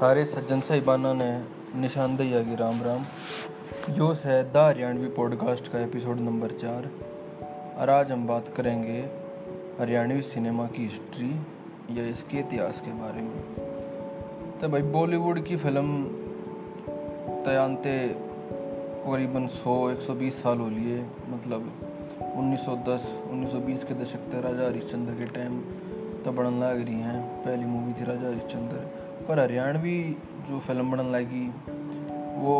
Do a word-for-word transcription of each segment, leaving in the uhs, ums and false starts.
सारे सज्जन साहिबाना ने निशानदेही आगी राम राम। यो है द हरियाणवी पॉडकास्ट का एपिसोड नंबर चार और आज हम बात करेंगे हरियाणवी सिनेमा की हिस्ट्री या इसके इतिहास के बारे में। तो भाई बॉलीवुड की फिल्म तयनते करीबन सौ एक सौ बीस साल हो लिए, मतलब उन्नीस सौ दस उन्नीस सौ बीस के दशक तक राजा हरिश्चंद्र के टाइम तो बनने लग रही हैं। पहली मूवी थी राजा हरिश्चंद्र, पर हरियाणवी जो फिल्म बनने लगी वो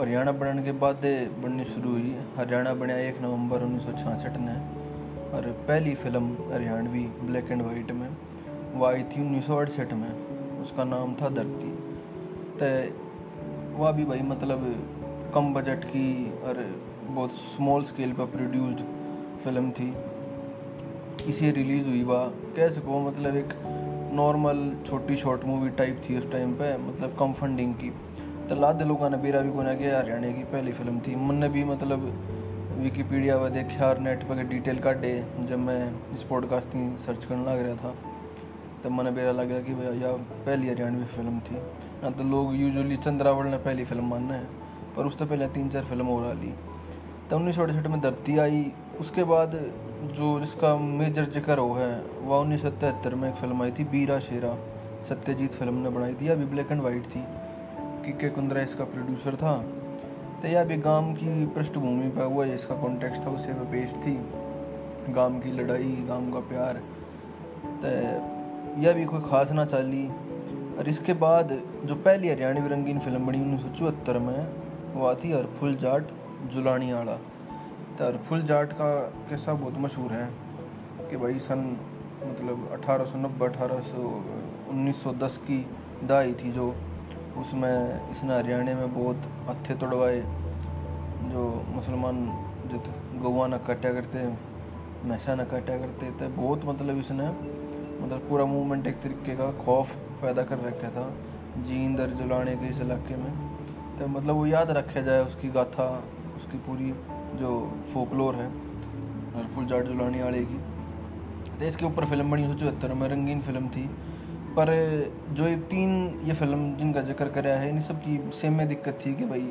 हरियाणा बनने के बाद बननी शुरू हुई। हरियाणा बनया एक नवंबर उन्नीस सौ छियासठ ने और पहली film Haryanvi black and white में वो आई थी उन्नीस सौ अड़सठ में, उसका नाम था धरती। तो वह भी भाई मतलब कम बजट की और बहुत स्मॉल स्केल पर प्रोड्यूस्ड फिल्म थी। इसे रिलीज़ हुई वह कह सको मतलब एक नॉर्मल छोटी शॉर्ट मूवी टाइप थी उस टाइम पे, मतलब कम फंडिंग की। तो लाद लोगों ने बीरा भी कोना के हरियाणा की पहली फिल्म थी। मैंने भी मतलब विकीपीडिया पर देखा और नेट पर डिटेल काटे जब मैं इस पॉडकास्ट की सर्च करने लग रहा था, तब मैंने बेरा लग गया कि भैया पहली हरियाणवी फिल्म थी ना। तो लोग यूजुअली चंद्रावल ने पहली फिल्म मानना है, पर उससे पहले तीन चार फिल्म और आ ली। तब उन्नीस सौ अड़सठ में धरती आई। उसके बाद जो जिसका मेजर जिक्र हो है वह उन्नीस सौ तिहत्तर में एक फिल्म आई थी बीरा शेरा, सत्यजीत फिल्म ने बनाई थी। अभी ब्लैक एंड वाइट थी, किके कुंद्रा इसका प्रोड्यूसर था। तो यह अभी गांव की पृष्ठभूमि पर हुआ, इसका कॉन्टेक्स्ट था उसे पर पेश थी, गांव की लड़ाई, गांव का प्यार। तो यह भी कोई खास ना चली। और इसके बाद जो पहली हरियाणवी रंगीन फिल्म बनी उन्नीस सौ चौहत्तर में वह थी हरफुल जाट जुलानी आड़ा। तो हरफुल जाट का किस्सा बहुत मशहूर है कि भाई सन मतलब अठारह सौ नब्बे अठारह सौ उन्नीस सौ दस की दाई थी जो, उसमें इसने हरियाणा में बहुत हत्थे तोड़वाए जो मुसलमान जो गौवा न काटा करते, महसा न काटा करते। तो बहुत मतलब इसने मतलब पूरा मूवमेंट एक तरीके का खौफ पैदा कर रखा था जींद और जुलाने के इस इलाके में। तो मतलब वो याद रखा जाए उसकी गाथा, उसकी पूरी जो फोकलोर है नरकुल जाट जुलानी वाले की। तो इसके ऊपर फिल्म बनी उन्नीस सौ चौहत्तर में, रंगीन फिल्म थी। पर जो ये तीन ये फिल्म जिनका जिक्र कराया है इन सब की सेम में दिक्कत थी कि भाई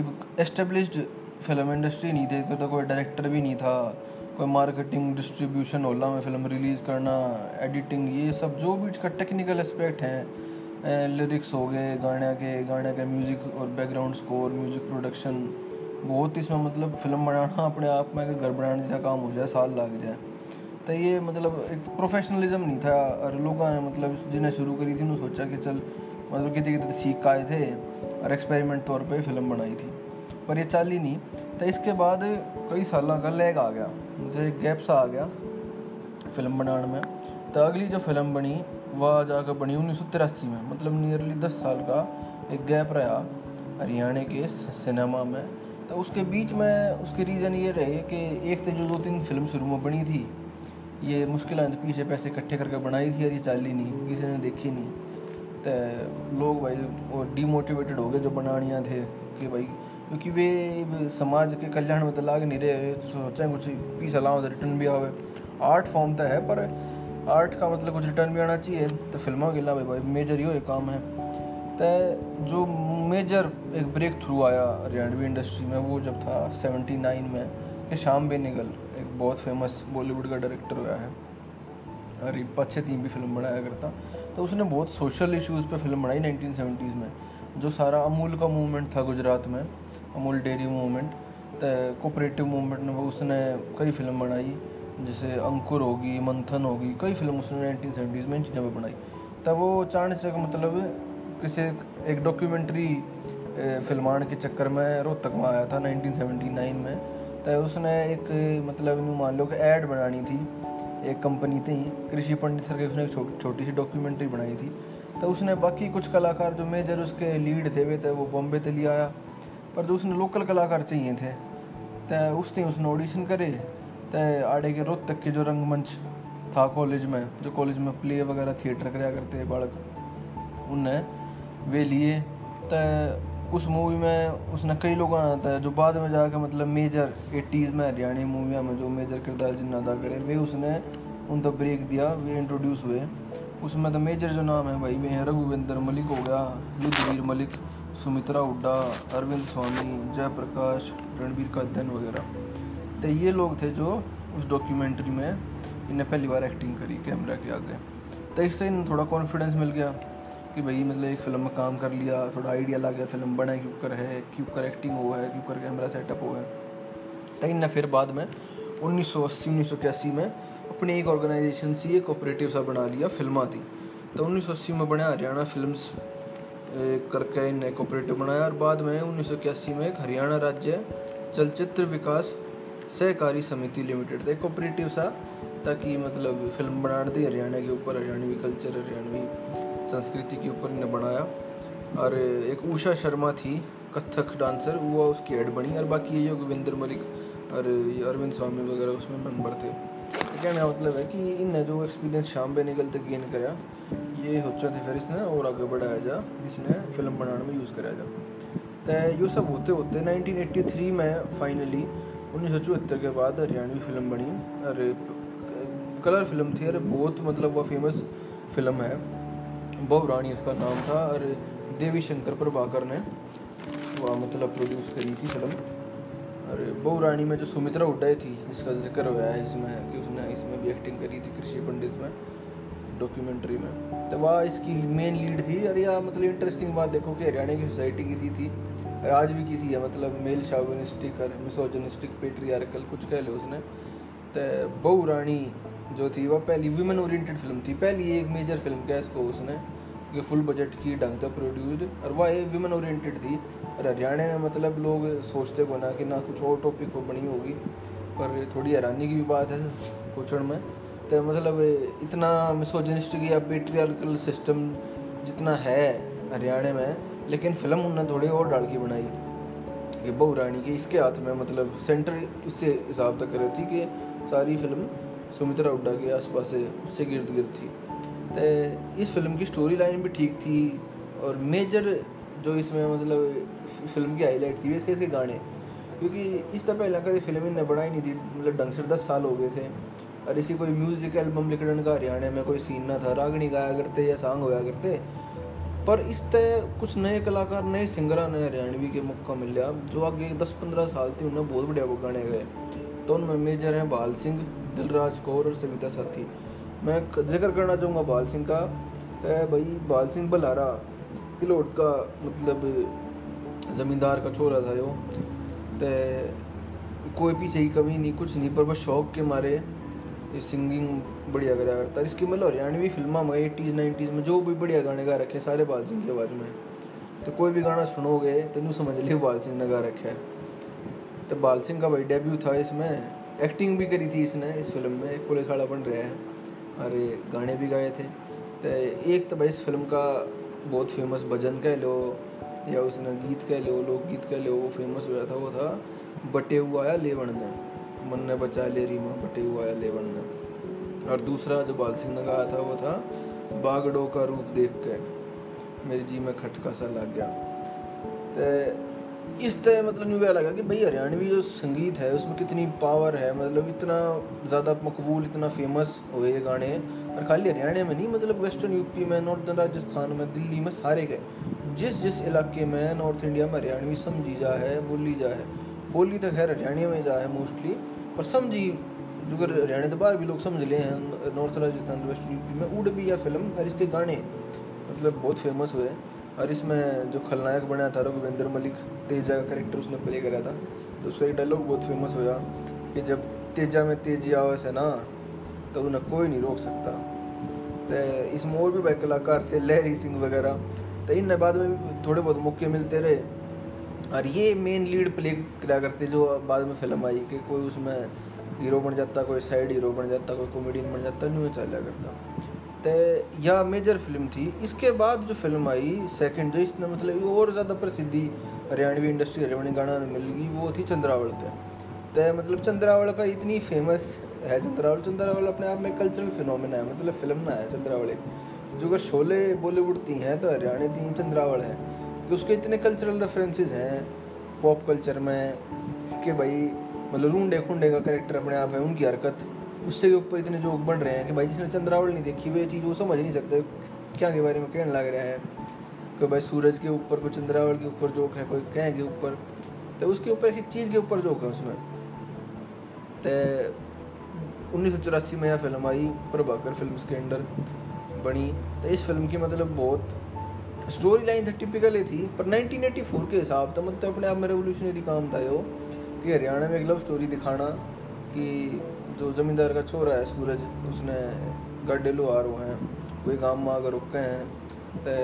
एक एस्टेब्लिश्ड फिल्म इंडस्ट्री नहीं थी, तो कोई डायरेक्टर भी नहीं था, कोई मार्केटिंग डिस्ट्रीब्यूशन होला में फिल्म रिलीज़ करना, एडिटिंग, ये सब जो भी इसका टेक्निकल एस्पेक्ट है, लिरिक्स हो गए, गाने के गाने के म्यूज़िक और बैकग्राउंड स्कोर, म्यूज़िक प्रोडक्शन, बहुत इसमें मतलब फिल्म बनाना अपने आप में घर बनाने जैसा काम हो जाए, साल लग जाए। तो ये मतलब एक प्रोफेशनलिज्म नहीं था। और लोगों ने मतलब जिन्हें शुरू करी थी उन्होंने सोचा कि चल मतलब कितने कितने सीख आए थे और एक्सपेरिमेंट तौर पर फिल्म बनाई थी, पर ये चल ही नहीं। तो इसके बाद कई साल का लैग आ गया, मतलब एक गैप सा आ गया फिल्म बनाने में। तो अगली जो फिल्म बनी वह जाकर बनी उन्नीस सौ तिरासी में, मतलब नियरली दस साल का एक गैप रहा हरियाणा के सिनेमा में। तो उसके बीच में उसके रीज़न ये रहे कि एक तो जो दो तीन फिल्म शुरू में बनी थी ये मुश्किल पीछे पैसे इकट्ठे करके बनाई थी और ये चाली नहीं, किसी ने देखी नहीं। तो लोग भाई वो डीमोटिवेटेड हो गए जो बनानिया थे कि भाई, क्योंकि वे समाज के कल्याण में तो लाग नहीं रहे, सोचा कुछ पीछे लाओ तो रिटर्न भी आवे। आर्ट फॉर्म तो है पर आर्ट का मतलब कुछ रिटर्न भी आना चाहिए। तो फिल्मों के अलावा भाई मेजर यो एक काम है। तो जो मेजर एक ब्रेक थ्रू आया हरियाणवी इंडस्ट्री में वो जब था उन्यासी में कि शाम बेनेगल एक बहुत फेमस बॉलीवुड का डायरेक्टर हुआ है और अच्छे तीन भी फिल्म बनाया करता। तो उसने बहुत सोशल इश्यूज़ पे फिल्म बनाई नाइनटीन सेवेंटीज़ में। जो सारा अमूल का मूवमेंट था गुजरात में, अमूल डेयरी मूवमेंट, तो कोऑपरेटिव मूवमेंट में उसने कई फिल्म बनाई, जैसे अंकुर होगी, मंथन होगी, कई फिल्म उसने नाइनटीन सेवेंटीज़ में इन चीज़ों पर बनाई। तब वो चाण चक मतलब किसी एक डॉक्यूमेंट्री फिल्मान के चक्कर में रोहतक में आया था नाइनटीन सेवेंटी नाइन में। तो उसने एक मतलब यूँ मान लो कि ऐड बनानी थी एक कंपनी थी, कृषि पंडित सर के, उसने एक छोटी छोटी सी डॉक्यूमेंट्री बनाई थी। तो उसने बाकी कुछ कलाकार जो मेजर उसके लीड थे वे तो वो बॉम्बे से लिया आया, पर जो उसने लोकल कलाकार चाहिए थे तो उसने उसने ऑडिशन करे। तो आड़े के रोहतक के जो रंगमंच था कॉलेज में, जो कॉलेज में प्ले वगैरह थिएटर कराया करते बालक, उन्हें वे लिए। तो उस मूवी में उसने कई लोग आता है जो बाद में जाकर मतलब मेजर एटीज़ में हरियाणवी मूवियाँ में जो मेजर किरदार जिन्हें अदा करे वे उसने उन तक ब्रेक दिया, वे इंट्रोड्यूस हुए। उसमें तो मेजर जो नाम है भाई वे हैं रघुवेंद्र मलिक हो गया, युद्धवीर मलिक, सुमित्रा हुड्डा, अरविंद स्वामी, जयप्रकाश, रणबीर का अध्ययन वगैरह। तो ये लोग थे जो उस डॉक्यूमेंट्री में इन्हें पहली बार एक्टिंग करी कैमरा के आगे। तो इससे इन्हें थोड़ा कॉन्फिडेंस मिल गया कि भाई मतलब एक फिल्म में काम कर लिया, थोड़ा आइडिया ला गया फिल्म बनाए क्यों कर है, क्यों कर एक्टिंग हुआ है, क्यों कर कैमरा सेटअप हुआ है। तो इन्हें फिर बाद में उन्नीस सौ अस्सी उन्नीस सौ इक्यासी में अपने एक ऑर्गेनाइजेशन से एक कोऑपरेटिव सा बना लिया फिल्मा थी। तो उन्नीस सौ अस्सी में बने हरियाणा फिल्म्स करके इन्हें कोऑपरेटिव बनाया और बाद में उन्नीस सौ इक्यासी में एक हरियाणा राज्य चलचित्र विकास सहकारी समिति लिमिटेड था एक कोऑपरेटिव सा, ताकि मतलब फिल्म बना दी हरियाणा के ऊपर, हरियाणवी कल्चर, हरियाणवी संस्कृति के ऊपर इन्हें बनाया। और एक ऊषा शर्मा थी कथक डांसर, वो उसकी ऐड बनी और बाकी ये योगेंद्र मलिक और अरविंद स्वामी वगैरह उसमें मेंबर थे। कहने का मतलब है कि इन्हें जो एक्सपीरियंस शाम में निकल तक गेन कराया, ये सोचा थे फिर इसने और आगे बढ़ाया जा, इसने फिल्म बनाने में यूज़ कराया जा। तो ये सब होते होते नाइनटीन एटी थ्री में फाइनली उन्नीस सौ चौहत्तर के बाद हरियाणवी फिल्म बनी और कलर फिल्म थी और बहुत मतलब वह फेमस फिल्म है, बहू रानी उसका नाम था और देवी शंकर प्रभाकर ने वह मतलब प्रोड्यूस करी थी फिल्म। और बहू रानी में जो सुमित्रा हुड्डा थी जिसका जिक्र हुआ है इसमें कि उसने इसमें भी एक्टिंग करी थी कृषि पंडित में डॉक्यूमेंट्री में, तो वह इसकी मेन लीड थी। और यह मतलब इंटरेस्टिंग बात देखो कि हरियाणा की सोसाइटी किसी थी और आज भी किसी है, मतलब मेल शाविनिस्टिक और मिसोजिनिस्टिक पेट्रियार्कल कुछ कह लो उसने। तो बहू रानी जो थी वह पहली वीमेन ओरिएंटेड फिल्म थी, पहली एक मेजर फिल्म क्या इसको उसने कि फुल बजट की ढंग से प्रोड्यूस्ड और वह एक वीमेन ओरिएंटेड थी। और हरियाणा में मतलब लोग सोचते को ना कि ना कुछ और टॉपिक को बनी होगी, पर थोड़ी हैरानी की भी बात है पोषण में। तो मतलब इतना मिसोजिनिस्टिक या पेट्रियार्कल सिस्टम जितना है हरियाणा में, लेकिन फिल्म उन्होंने थोड़ी और डाल के बनाई कि बहू रानी के इसके हाथ में मतलब सेंटर इससे हिसाब तक रही थी कि सारी फिल्म सुमित्रा हुड्डा के आसपास है, उससे गिर्द गिर्द थी। तो इस फिल्म की स्टोरी लाइन भी ठीक थी और मेजर जो इसमें मतलब फिल्म की हाईलाइट थी वे थे इसके गाने, क्योंकि इस तरह पहले कभी फिल्म इन्हें बनाई नहीं थी, मतलब ढंग से दस साल हो गए थे। और इसी कोई म्यूज़िक एल्बम लिखने का हरियाणा में कोई सीन ना था, रागणी गाया करते या सॉन्ग होया करते, पर इस तरह कुछ नए कलाकार नए सिंगरा ने हरियाणवी के मौका मिला जो आगे दस पंद्रह साल थे उन्हें बहुत बढ़िया गाने गए। तो उनमें मेजर हैं बाल सिंह, दिलराज कौर और सविता साथी। मैं जिक्र करना चाहूँगा बाल सिंह का। तो भाई बाल सिंह बुलारा पिलोट का मतलब ज़मींदार का छोरा था यो, तो कोई पीछे ही कमी नहीं कुछ नहीं, पर बस शौक के मारे ये सिंगिंग बढ़िया करा करता। इसकी मतलब हरियाणवी फिल्मा में एटीज़ नाइन्टीज़ में जो भी बढ़िया गाने गा रखे सारे बाल सिंह की आवाज़ में, तो कोई भी गाना सुनोगे तो यूँ समझ लियो बाल सिंह ने गा रखा है। तो बाल सिंह का भाई डेब्यू था, इसमें एक्टिंग भी करी थी इसने इस फिल्म में, एक पुलिस वाला बन रहा है और गाने भी गाए थे। तो एक तो भाई इस फिल्म का बहुत फेमस भजन कह लो या उसने गीत कह लो, लोकगीत कह लो, वो फेमस हुआ था वो था बटे हुआ आया लेवन ने, मन ने बचा ले रीमा बटे हुआ आया लेवन ने। और दूसरा जो बाल सिंह ने गाया था वो था बागडो का रूप देख के मेरे जी में खटका सा लग गया। तो इस तरह मतलब न्यू लगा कि भाई हरियाणवी जो संगीत है उसमें कितनी पावर है, मतलब इतना ज़्यादा मकबूल इतना फेमस हुए ये गाने। और खाली हरियाणा में नहीं, मतलब वेस्टर्न यूपी में, नॉर्थ राजस्थान में, दिल्ली में, सारे गए जिस जिस इलाके में नॉर्थ इंडिया में हरियाणवी समझी जा है, बोली जा है, बोली तो खैर हरियाणा में जा है मोस्टली, पर समझी जो हरियाणा के बाहर भी लोग समझ ले हैं नॉर्थ राजस्थान वेस्टर्न यूपी में उड़ भी या फिल्म और इसके गाने मतलब बहुत फेमस हुए। और इसमें जो खलनायक बना था योगेंद्र मलिक, तेजा का करेक्टर उसने प्ले करा था, तो उसका एक डायलॉग बहुत फेमस हुआ कि जब तेजा में तेजी आवाज़ है ना तो उन्हें कोई नहीं रोक सकता। तो इसमें और भी भाई कलाकार थे लहरी सिंह वगैरह, तो इन बाद में भी थोड़े बहुत मौके मिलते रहे और ये मेन लीड प्ले करा करते जो बाद में फिल्म आई कि कोई उसमें हीरो बन जाता, कोई साइड हीरो बन जाता, कोई कॉमेडियन बन जाता, न्यू चला करता। तो यह मेजर फिल्म थी। इसके बाद जो फिल्म आई सेकंड जो इसने मतलब और ज़्यादा प्रसिद्धि हरियाणवी इंडस्ट्री हरियाणवी गाना मिल गई वो थी चंद्रावल पे। तो मतलब चंद्रावल पर इतनी फेमस है चंद्रावल, चंद्रावल अपने आप में कल्चरल फिनोमेना है, मतलब फिल्म ना है चंद्रावल एक, जो अगर शोले बॉलीवुड थी हैं तो हरियाणवी थी चंद्रावल है कि उसके इतने कल्चरल रेफरेंसेज हैं पॉप कल्चर में कि भाई मलरू ढेकुंडे का कैरेक्टर अपने आप है, उनकी हरकत, उससे ऊपर इतने जोक बढ़ रहे हैं कि भाई जिसने चंद्रावल नहीं देखी हुई चीज़ वो समझ नहीं सकते क्या के बारे में कहने लग रहा है। कि भाई सूरज के ऊपर, कोई चंद्रावल के ऊपर जोक है, कोई कह के ऊपर, तो उसके ऊपर एक चीज़ के ऊपर जोक है उसमें। तो उन्नीस सौ चौरासी में यह फिल्म आई प्रभाकर फिल्म के अंडर बनी। तो इस फिल्म की मतलब बहुत स्टोरी लाइन तो टिपिकल ही थी, पर उन्नीस सौ चौरासी के हिसाब से मतलब अपने आप में रेवोल्यूशनरी काम था यो कि हरियाणा में एक लव स्टोरी दिखाना कि जो जमींदार का छोरा है सूरज, उसने गड्ढे लुहार हुए हैं, कोई गाँव में आकर रुके हैं, तो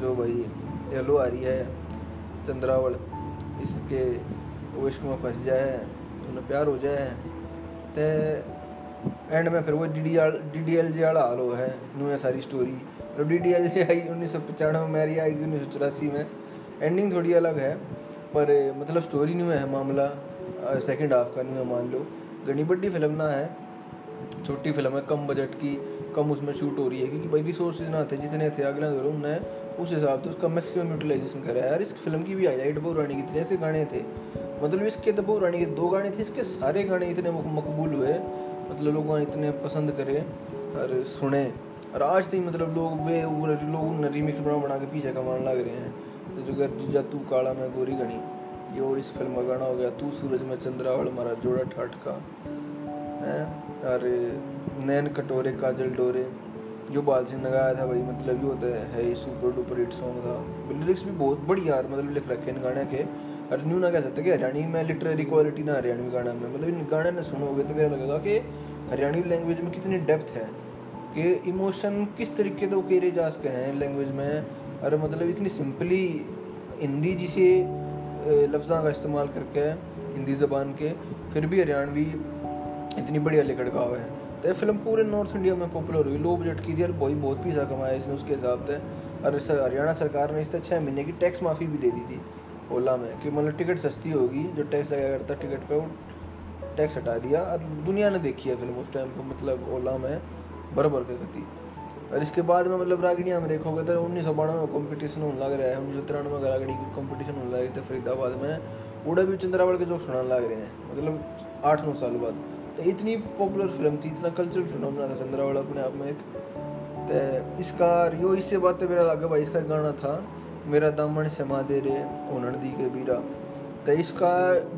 जो भाई ये लुहारी है चंद्रावल, इसके इश्क में फंस जाए, उन्हें प्यार हो जाए, तो एंड में फिर वो डी डी आल डी डी एल जे वाला हाल हो है नू है सारी स्टोरी। तो डी डी एल जे आई उन्नीस सौ पचानवे में, मेरी आई उन्नीस सौ चौरासी में। एंडिंग थोड़ी अलग है पर मतलब स्टोरी न्यू है मामला, सेकंड हाफ का न्यू है मान लो। घनी बड़ी फिल्म ना है, छोटी फिल्म है, कम बजट की, कम उसमें शूट हो रही है क्योंकि भाई रिसोर्सेज ना थे जितने थे अगला दौर उन्होंने उस हिसाब से उसका मैक्सिमम यूटिलाइजेशन कराया। यार इस फिल्म की भी हाईलाइट बहू रानी के इतने से गाने थे, मतलब इसके तो बहू रानी के दो गाने थे, इसके सारे गाने इतने मकबूल हुए, मतलब लोगों ने इतने पसंद करे और सुने, और आज तक मतलब लोग वे लोग रीमिक्स बना बना के पीछे कमाने लग रहे हैं। जो जीजा तू काला मैं गोरी घनी ये, और इस फिल्म का गाना हो गया तू सूरज में चंद्रावल मारा जोड़ा ठाठ का, और नैन कटोरे काजल डोरे जो बाल सिंह ने गाया था भाई, मतलब ये होता है ये सुपर डुपर हिट सॉन्ग था। लिरिक्स भी बहुत बढ़िया मतलब लिख रखे इन गाने के, और न्यू ना कह सकते कि हरियाणवी में लिटरेरी क्वालिटी ना हरियाणवी गाना में, मतलब इन गाने ने सुनोगे तो क्या लगेगा कि हरियाणवी लैंग्वेज में कितनी डेप्थ है, कि इमोशन किस तरीके से उकेरे जा सके हैं लैंग्वेज में, और मतलब इतनी सिंपली हिंदी जिसे लफ्ज़ों का इस्तेमाल करके हिंदी ज़बान के, फिर भी हरियाणवी इतनी बढ़िया लिखड़ का है। तो ये फिल्म पूरे नॉर्थ इंडिया में पॉपुलर हुई, लो बजट की थी और कोई बहुत पैसा कमाया इसने उसके हिसाब से। और हरियाणा सरकार ने इस छः महीने की टैक्स माफ़ी भी दे दी थी ओला में, कि मतलब टिकट सस्ती होगी, जो टैक्स लगा करता टिकट पे वो टैक्स हटा दिया। और दुनिया ने देखी है फिल्म उस टाइम पर, मतलब ओला में भर भर के गति। और इसके बाद में मतलब रागिणिया में देखोगे तो उन्नीस सौ बानवे में कॉम्पिटिशन होने लग रहा है, उन्नीस सौ तिरानवे में रागिणी की कॉम्पिटिशन होने लग रही थी फरीदाबाद में, उड़े भी चंद्रावल के जो सुनाने लग रहे हैं मतलब आठ नौ साल बाद। तो इतनी पॉपुलर फिल्म थी, इतना कल्चरल फिनोमेना था चंद्रावल अपने आप में एक। तो इसका यो इससे बात मेरा लगा भाई, इसका गाना था मेरा दामन समा दे रे ओनर दी के बीरा। तो इसका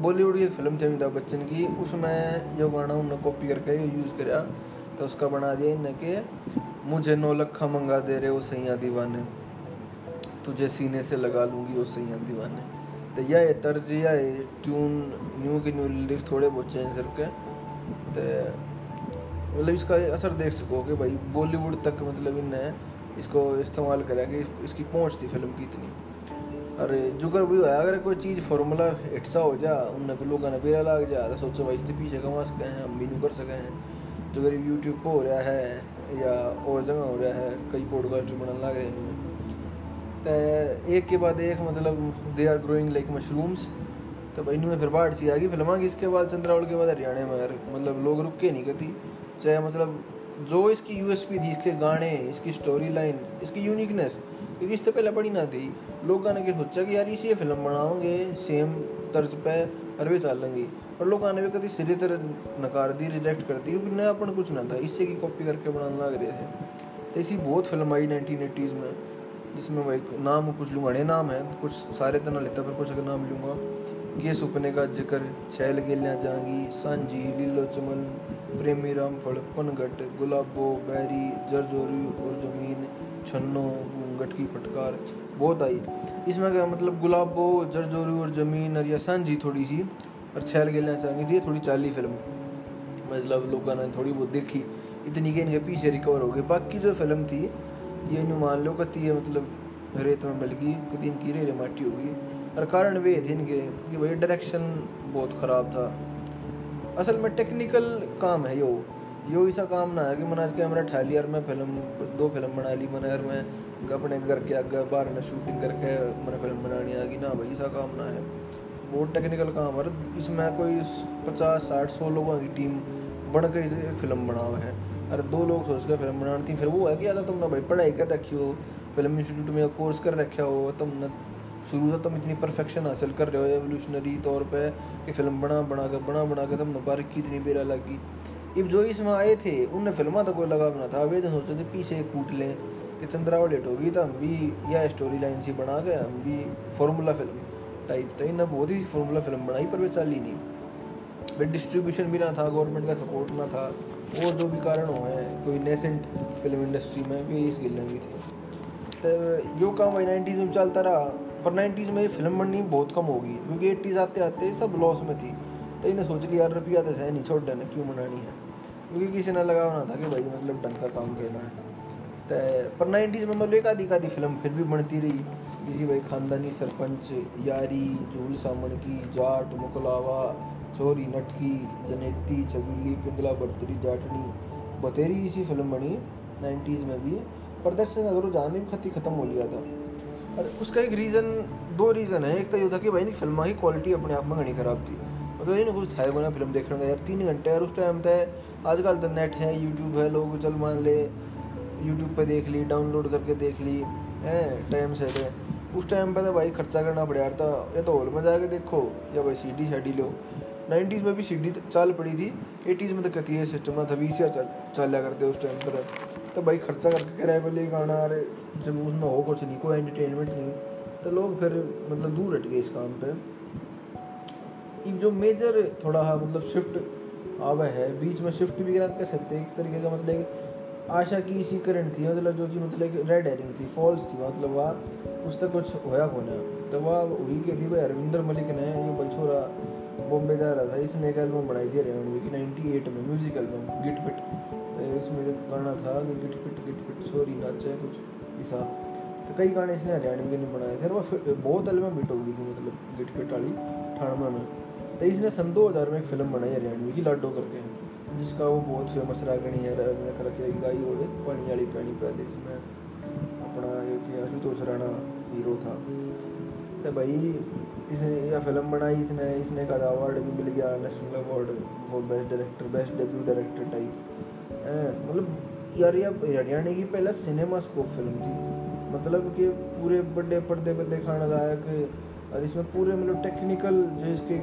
बॉलीवुड की एक फिल्म थी अमिताभ बच्चन की, उसमें यो गाना उन्होंने कॉपी करके यूज़ करा, तो उसका बना दिया इन्हें कि मुझे नौ लखा मंगा दे रे ओ सैया दीवाने, तुझे सीने से लगा लूँगी ओ सैया दीवाने। तो यह तर्ज या ये ट्यून न्यू की न्यू लिरिक्स थोड़े बहुत चेंज करके, तो मतलब इसका असर देख सको कि भाई बॉलीवुड तक मतलब इन्हें इसको इस्तेमाल करा कि इसकी पहुंच थी फिल्म की इतनी। अरे जुकर भी होया अगर कोई चीज़ फार्मूला हिटसा हो जा उनने पर लोगों ने बेरा लग जा, तो सोचो भाई इससे पीछे कमा सके हैं हम भी नहीं कर सके हैं। जो गरीब यूट्यूब पर हो रहा है या और जगह हो रहा है, कई पॉडकास्ट बनाने लग रहे हैं, तो एक के बाद एक मतलब they are growing like mushrooms. तो भाई इनमें फिर बाढ़ सी आ गई फिल्मा की, इसके बाद चंद्रावल के बाद हरियाणा में मतलब लोग रुक के नहीं गती, चाहे मतलब जो इसकी यूएसपी थी, इसके गाने, इसकी स्टोरी लाइन, इसकी यूनिकनेस, क्योंकि इससे पहले बड़ी ना थी। लोग ने क्या सोचा कि यार इसी फिल्म बनाओगे सेम तर्ज पे और वे चाल लेंगी, और लोग ने भी कभी सिरे तरह नकार दी, रिजेक्ट कर दी, क्योंकि नयापन कुछ ना था, इससे की कॉपी करके बनाने लग रहे थे। तो ऐसी बहुत फिल्म आई नाइनटीन एटीज़ में, जिसमें भाई नाम कुछ लूँगा नहीं, नाम है कुछ सारे तो ना लेता पर कुछ अगर नाम लूँगा, ये सुपने का जिक्र, छैल गेलियाँ जाएंगी, सांझी, लीलो चमन, प्रेमी रामफल, पनघट, गुलाबो, बैरी, जरजोरी और जमीन, छन्नो, घूंघट की फटकार बहुत आई इसमें। क्या मतलब गुलाबो, जरजोरी और जमीन और या सांझी थोड़ी सी और छैल गेलियाँ जाएंगी थी, थोड़ी चाली फिल्म मतलब लोगों ने थोड़ी बहुत देखी, इतनी के इनके पीछे रिकवर हो गई। बाकी जो फिल्म थी ये नुमान लो कती है मतलब रेत में मिल गई, कती इनकी रेरे माटी होगी, और कारण वे थे इनके कि भाई डायरेक्शन बहुत ख़राब था। असल में टेक्निकल काम है यो यो ऐसा काम ना है कि मैंने आज कैमरा ठा लिया और मैं फिल्म दो फिल्म बना ली, मैंने यार मैं अपने घर के आगे बाहर में शूटिंग करके मैंने फिल्म बनानी आ गई ना भाई, ऐसा काम ना है, बहुत टेक्निकल काम है। इसमें कोई पचास साठ सौ लोगों की टीम बढ़ के एक फिल्म बनावा है, अरे दो लोग सोच कर फिल्म बनानी थी, फिर वो है कि अगर तुमने भाई पढ़ाई कर रखी हो, फिल्म इंस्टीट्यूट में कोर्स कर रखा हो, तुमने शुरू से तुम इतनी परफेक्शन हासिल कर रहे हो एवोल्यूशनरी तौर पे कि फिल्म बना बना कर बना बना कर तुम नपारक की इतनी बेरा लगी। इब जो इसमें आए थे उनने फिल्मों तक कोई लगाव ना था। अब ये तो सोचते थे पीछे कूट लें कि चंद्रावल लेट होगी तो हम भी या स्टोरी लाइन सी बना के हम भी फार्मूला फिल्म टाइप, तो इन्हें बहुत ही फार्मूला फिल्म बनाई पर वे चली नहीं। फिर डिस्ट्रीब्यूशन भी ना था, गवर्नमेंट का सपोर्ट ना था, और जो भी कारण हुए हैं कोई नेसेंट फिल्म इंडस्ट्री में भी इस गिल्ले भी थे। तो यो काम वही नाइन्टीज़ में चलता रहा, पर नाइन्टीज़ में ये फिल्म बननी बहुत कम होगी क्योंकि एट्टीज़ आते आते सब लॉस में थी। तो इन्हें सोच लिया यार रुपया तो है नहीं, छोड़ देना, क्यों बनानी है, क्योंकि किसी ने लगा होना था कि भाई मतलब ढंग का काम करना है। तो पर नाइन्टीज़ में मतलब एक आधी आधी फिल्म फिर भी बनती रही, किसी भाई खानदानी, सरपंच, यारी, झूल सामन की, जाट, मुकलावा, चोरी, नटकी, जनेती, छबीली, पिंगला, बर्तरी, जाटनी, बतेरी इसी फिल्म बनी नाइन्टीज़ में भी। प्रदर्शन अगर जान भी खती ख़त्म हो गया था, और उसका एक रीज़न दो रीज़न है। एक तो ये था कि भाई इनकी फिल्म की क्वालिटी अपने आप में घनी ख़राब थी, मतलब ये ना कुछ था बना फिल्म देखने का यार तीन घंटे यार उस टाइम था। आजकल तो नेट है, यूट्यूब है, लोग चल मान ले यूट्यूब पे देख ली, डाउनलोड करके देख ली है, टाइम सेट है। उस टाइम पे तो भाई खर्चा करना पड़ा था, या तो हॉल में जाके देखो या भाई सी डी शाडी लो। नाइन्टीज़ में भी सी डी चाल पड़ी थी, एटीज़ में तो कहती है सिस्टम ना था, वी सी आर चल चला करते उस टाइम पर। तो भाई खर्चा करके किराए पर ले गाना, अरे जब उसमें हो कुछ नहीं, कोई एंटरटेनमेंट नहीं, तो लोग फिर मतलब दूर हट गए इस काम पे। एक जो मेजर थोड़ा मतलब शिफ्ट आवा है, बीच में शिफ्ट भी करा कर सकते एक तरीके का, मतलब आशा की इसी करंट थी, मतलब जो कि मतलब रेड हेरिंग थी, फॉल्स थी, मतलब वह उस तक कुछ होया को ना। तो वह हुई कि भाई अरविंद मलिक ने ये बछोरा बॉम्बे जा रहा था, इसने एक एल्बम बनाई थी हरियाणवी की नाइन्टी एट में, म्यूजिक एल्बम गिट पिट। इसमें गाना था कि गिट पिट गिट पिट सॉरी नाचे कुछ ऐसा, तो कई गाने इसने हरियाणवी के ने बनाए थे। वह बहुत एल्बम हिट हो गई थी, मतलब गिट पिट वाली अठानवे में। तो इसने सन दो हज़ार में एक फिल्म बनाई हरियाणवी की लाडो करके, जिसका वो बहुत फेमस रागणी है करके गाई हो पानी वाली पैनी पै दे, जिसमें अपना आशुतोष राणा हीरो था। तो भाई इसने यह फिल्म बनाई, इसने इसने का अवार्ड भी मिल गया, national award for best director, best debut director type है। मतलब यार यह हरियाणा की पहला सिनेमा स्कोप फिल्म थी, मतलब कि पूरे बड़े पर्दे पर दिखाने लायक, और इसमें पूरे मतलब टेक्निकल जो इसके